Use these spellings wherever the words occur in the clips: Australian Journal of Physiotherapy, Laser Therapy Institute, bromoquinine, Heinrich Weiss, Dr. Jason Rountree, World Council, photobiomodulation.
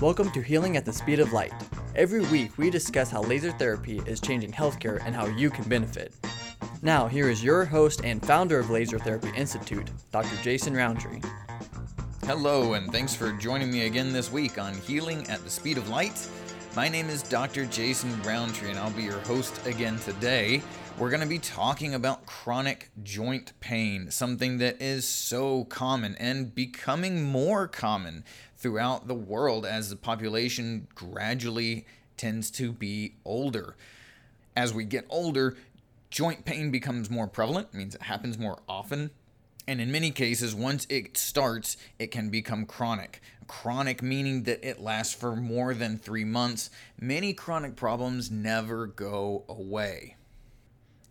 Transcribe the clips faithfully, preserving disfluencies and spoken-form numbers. Welcome to Healing at the Speed of Light. Every week we discuss how laser therapy is changing healthcare and how you can benefit. Now here is your host and founder of Laser Therapy Institute, Doctor Jason Rountree. Hello, and thanks for joining me again this week on Healing at the Speed of Light. My name is Doctor Jason Rountree, and I'll be your host again today. We're going to be talking about chronic joint pain, something that is so common and becoming more common throughout the world as the population gradually tends to be older. As we get older, joint pain becomes more prevalent, means it happens more often. And in many cases, once it starts, it can become chronic. Chronic meaning that it lasts for more than three months. Many chronic problems never go away.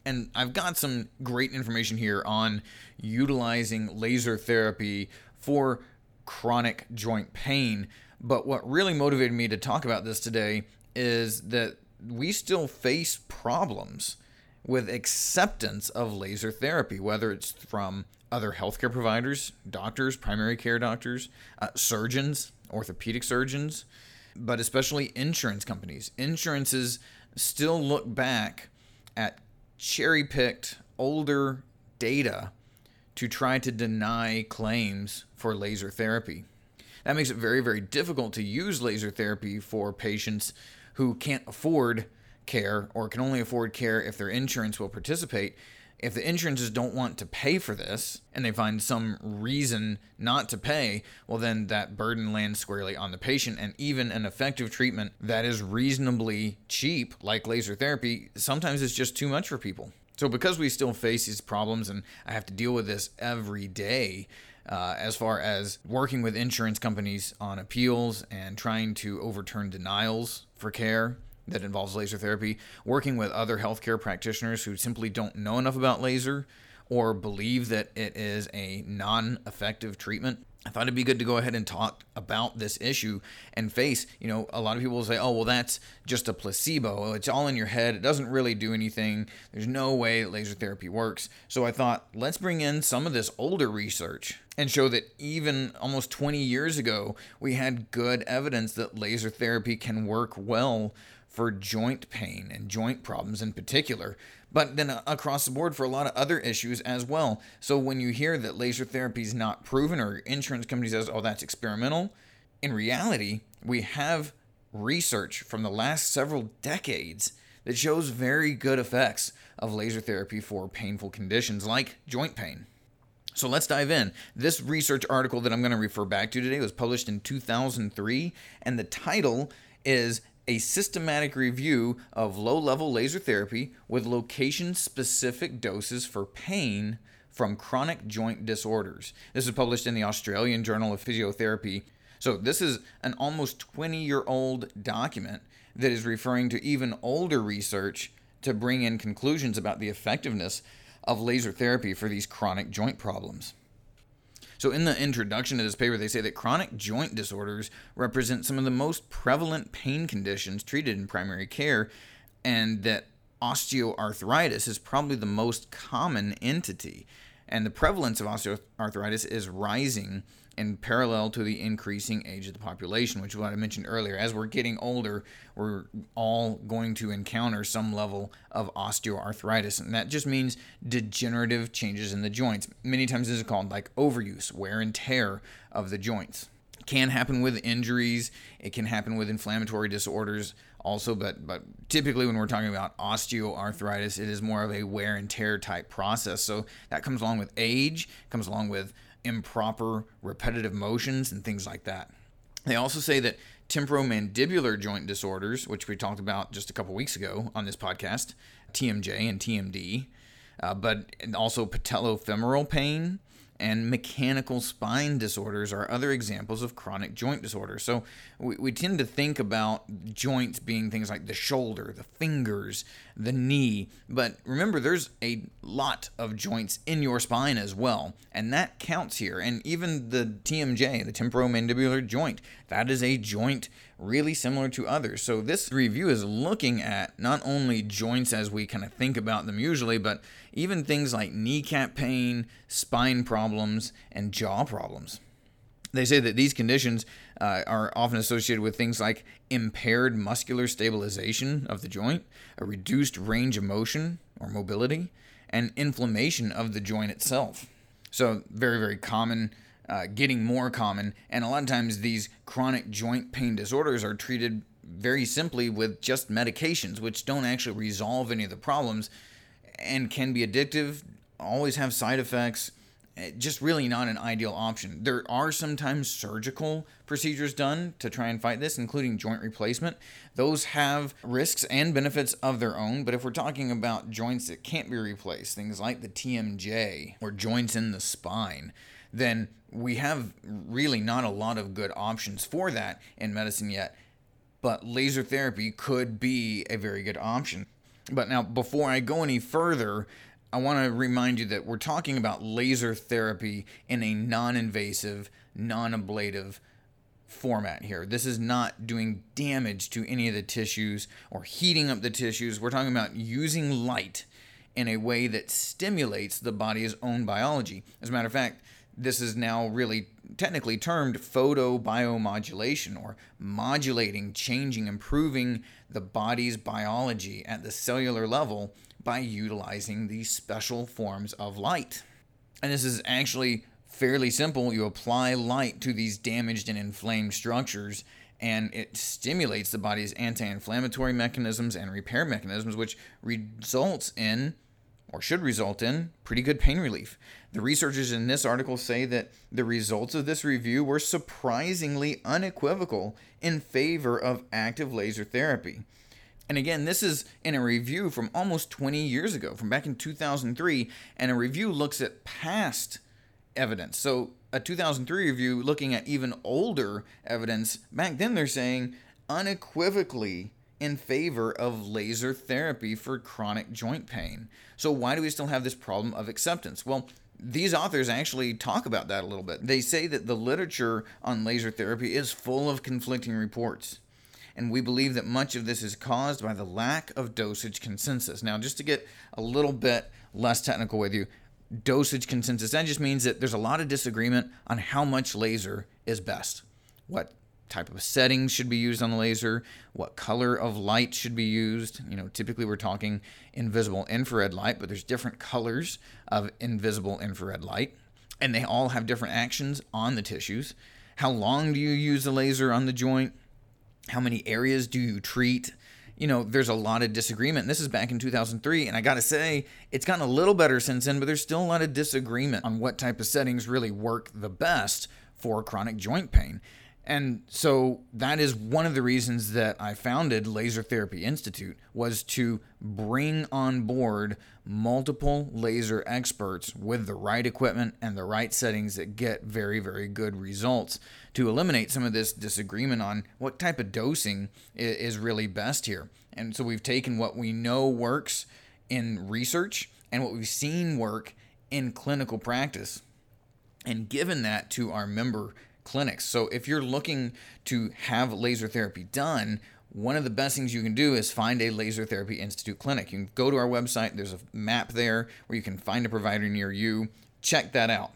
And I've got some great information here on utilizing laser therapy for chronic joint pain. But what really motivated me to talk about this today is that we still face problems with acceptance of laser therapy, whether it's from other healthcare providers, doctors, primary care doctors, uh, surgeons, orthopedic surgeons, but especially insurance companies. Insurances still look back at cherry-picked older data to try to deny claims for laser therapy. That makes it very, very difficult to use laser therapy for patients who can't afford care or can only afford care if their insurance will participate. If the insurances don't want to pay for this and they find some reason not to pay, well, then that burden lands squarely on the patient, and even an effective treatment that is reasonably cheap, like laser therapy, sometimes is just too much for people. So because we still face these problems, and I have to deal with this every day, uh, as far as working with insurance companies on appeals and trying to overturn denials for care that involves laser therapy, working with other healthcare practitioners who simply don't know enough about laser or believe that it is a non-effective treatment. I thought it'd be good to go ahead and talk about this issue and face, you know, a lot of people will say, oh, well, that's just a placebo. It's all in your head. It doesn't really do anything. There's no way that laser therapy works. So I thought, let's bring in some of this older research and show that even almost twenty years ago, we had good evidence that laser therapy can work well for joint pain and joint problems in particular, but then across the board for a lot of other issues as well. So when you hear that laser therapy is not proven or insurance company says, oh, that's experimental, in reality, we have research from the last several decades that shows very good effects of laser therapy for painful conditions like joint pain. So let's dive in. This research article that I'm going to refer back to today was published in two thousand three, and the title is A Systematic Review of Low-Level Laser Therapy with Location-Specific Doses for Pain from Chronic Joint Disorders. This is published in the Australian Journal of Physiotherapy. So this is an almost twenty-year-old document that is referring to even older research to bring in conclusions about the effectiveness of laser therapy for these chronic joint problems. So in the introduction to this paper, they say that chronic joint disorders represent some of the most prevalent pain conditions treated in primary care, and that osteoarthritis is probably the most common entity. And the prevalence of osteoarthritis is rising in parallel to the increasing age of the population, which is what I mentioned earlier. As we're getting older, we're all going to encounter some level of osteoarthritis, and that just means degenerative changes in the joints. Many times this is called like overuse, wear and tear of the joints. It can happen with injuries. It can happen with inflammatory disorders also, but, but typically when we're talking about osteoarthritis, it is more of a wear and tear type process. So that comes along with age, comes along with improper repetitive motions and things like that. They also say that temporomandibular joint disorders, which we talked about just a couple weeks ago on this podcast, T M J and T M D, uh, but also patellofemoral pain and mechanical spine disorders are other examples of chronic joint disorders. So we, we tend to think about joints being things like the shoulder, the fingers, the knee, but remember there's a lot of joints in your spine as well, and that counts here. And even the T M J, the temporomandibular joint, that is a joint really similar to others. So this review is looking at not only joints as we kind of think about them usually, but even things like kneecap pain, spine problems, and jaw problems. They say that these conditions uh, are often associated with things like impaired muscular stabilization of the joint, a reduced range of motion or mobility, and inflammation of the joint itself. So very, very common, uh, getting more common, and a lot of times these chronic joint pain disorders are treated very simply with just medications, which don't actually resolve any of the problems and can be addictive, always have side effects. Just really not an ideal option. There are sometimes surgical procedures done to try and fight this, including joint replacement. Those have risks and benefits of their own, but if we're talking about joints that can't be replaced, things like the T M J or joints in the spine, then we have really not a lot of good options for that in medicine yet. But laser therapy could be a very good option. But now, before I go any further, I want to remind you that we're talking about laser therapy in a non-invasive, non-ablative format here. This is not doing damage to any of the tissues or heating up the tissues. We're talking about using light in a way that stimulates the body's own biology. As a matter of fact, this is now really technically termed photobiomodulation, or modulating, changing, improving the body's biology at the cellular level by utilizing these special forms of light. And this is actually fairly simple. You apply light to these damaged and inflamed structures, and it stimulates the body's anti-inflammatory mechanisms and repair mechanisms, which results in, or should result in, pretty good pain relief. The researchers in this article say that the results of this review were surprisingly unequivocal in favor of active laser therapy. And again, this is in a review from almost twenty years ago, from back in two thousand three, and a review looks at past evidence. So a two thousand three review looking at even older evidence, back then they're saying unequivocally in favor of laser therapy for chronic joint pain. So why do we still have this problem of acceptance? Well, these authors actually talk about that a little bit. They say that the literature on laser therapy is full of conflicting reports, and we believe that much of this is caused by the lack of dosage consensus. Now, just to get a little bit less technical with you, dosage consensus, that just means that there's a lot of disagreement on how much laser is best, what type of settings should be used on the laser, what color of light should be used. You know, typically we're talking invisible infrared light, but there's different colors of invisible infrared light, and they all have different actions on the tissues. How long do you use the laser on the joint? How many areas do you treat? You know, there's a lot of disagreement. This is back in two thousand three, and I gotta say, it's gotten a little better since then, but there's still a lot of disagreement on what type of settings really work the best for chronic joint pain. And so that is one of the reasons that I founded Laser Therapy Institute, was to bring on board multiple laser experts with the right equipment and the right settings that get very, very good results, to eliminate some of this disagreement on what type of dosing is really best here. And so we've taken what we know works in research and what we've seen work in clinical practice and given that to our member clinics. So if you're looking to have laser therapy done, one of the best things you can do is find a Laser Therapy Institute clinic. You can go to our website. There's a map there where you can find a provider near you. Check that out.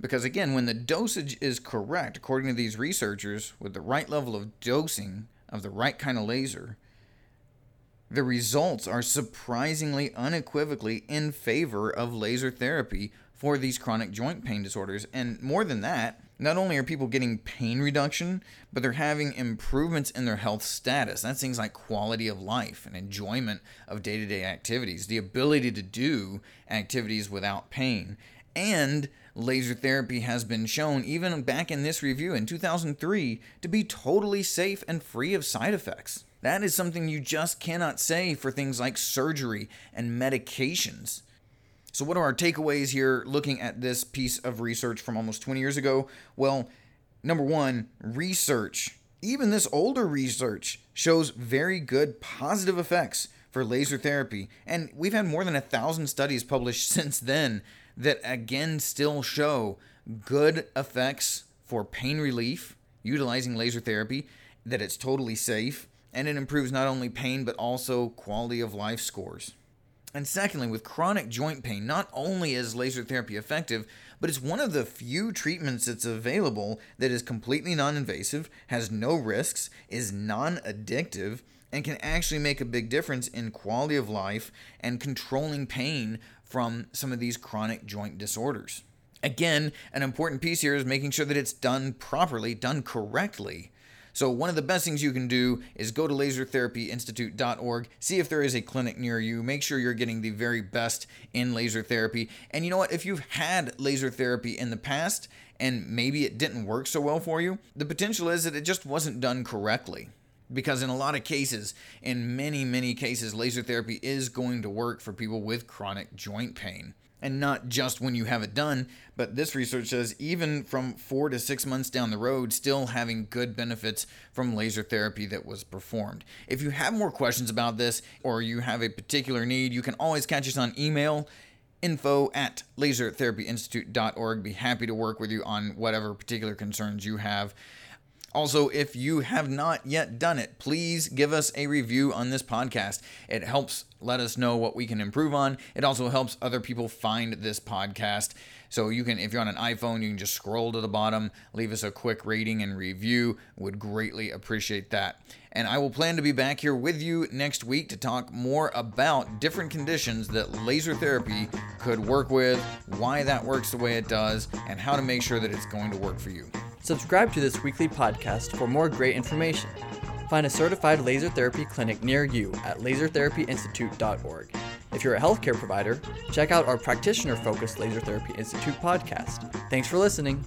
Because again, when the dosage is correct, according to these researchers, with the right level of dosing of the right kind of laser, the results are surprisingly unequivocally in favor of laser therapy for these chronic joint pain disorders. And more than that, not only are people getting pain reduction, but they're having improvements in their health status. That's things like quality of life and enjoyment of day-to-day activities, the ability to do activities without pain. And laser therapy has been shown, even back in this review in two thousand three, to be totally safe and free of side effects. That is something you just cannot say for things like surgery and medications. So what are our takeaways here looking at this piece of research from almost twenty years ago? Well, number one, research, even this older research, shows very good positive effects for laser therapy. And we've had more than a thousand studies published since then that again still show good effects for pain relief utilizing laser therapy, that it's totally safe, and it improves not only pain but also quality of life scores. And secondly, with chronic joint pain, not only is laser therapy effective, but it's one of the few treatments that's available that is completely non-invasive, has no risks, is non-addictive, and can actually make a big difference in quality of life and controlling pain from some of these chronic joint disorders. Again, an important piece here is making sure that it's done properly, done correctly. So one of the best things you can do is go to laser therapy institute dot org, see if there is a clinic near you, make sure you're getting the very best in laser therapy. And you know what? If you've had laser therapy in the past and maybe it didn't work so well for you, the potential is that it just wasn't done correctly. Because in a lot of cases, in many, many cases, laser therapy is going to work for people with chronic joint pain. And not just when you have it done, but this research says even from four to six months down the road, still having good benefits from laser therapy that was performed. If you have more questions about this or you have a particular need, you can always catch us on email, info at laser therapy institute dot org. Be happy to work with you on whatever particular concerns you have. Also, if you have not yet done it, please give us a review on this podcast. It helps let us know what we can improve on. It also helps other people find this podcast. So you can, if you're on an iPhone, you can just scroll to the bottom, leave us a quick rating and review. Would greatly appreciate that. And I will plan to be back here with you next week to talk more about different conditions that laser therapy could work with, why that works the way it does, and how to make sure that it's going to work for you. Subscribe to this weekly podcast for more great information. Find a certified laser therapy clinic near you at laser therapy institute dot org. If you're a healthcare provider, check out our practitioner-focused Laser Therapy Institute podcast. Thanks for listening.